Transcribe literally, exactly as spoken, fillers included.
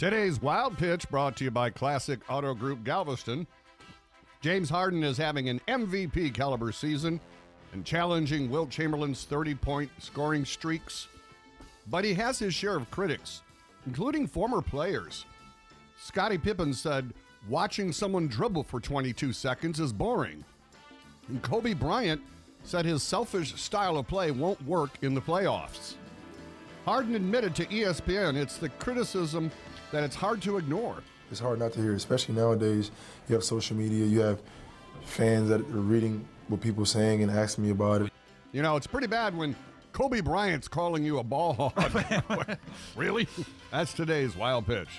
Today's Wild Pitch brought to you by Classic Auto Group Galveston. James Harden is having an M V P caliber season and challenging Wilt Chamberlain's thirty-point scoring streaks. But he has his share of critics, including former players. Scottie Pippen said, "Watching someone dribble for twenty-two seconds is boring." And Kobe Bryant said his selfish style of play won't work in the playoffs. Harden admitted to E S P N it's the criticism that it's hard to ignore. It's hard not to hear, especially nowadays. You have social media, you have fans that are reading what people are saying and asking me about it. You know, it's pretty bad when Kobe Bryant's calling you a ball hog. Really? That's today's Wild Pitch.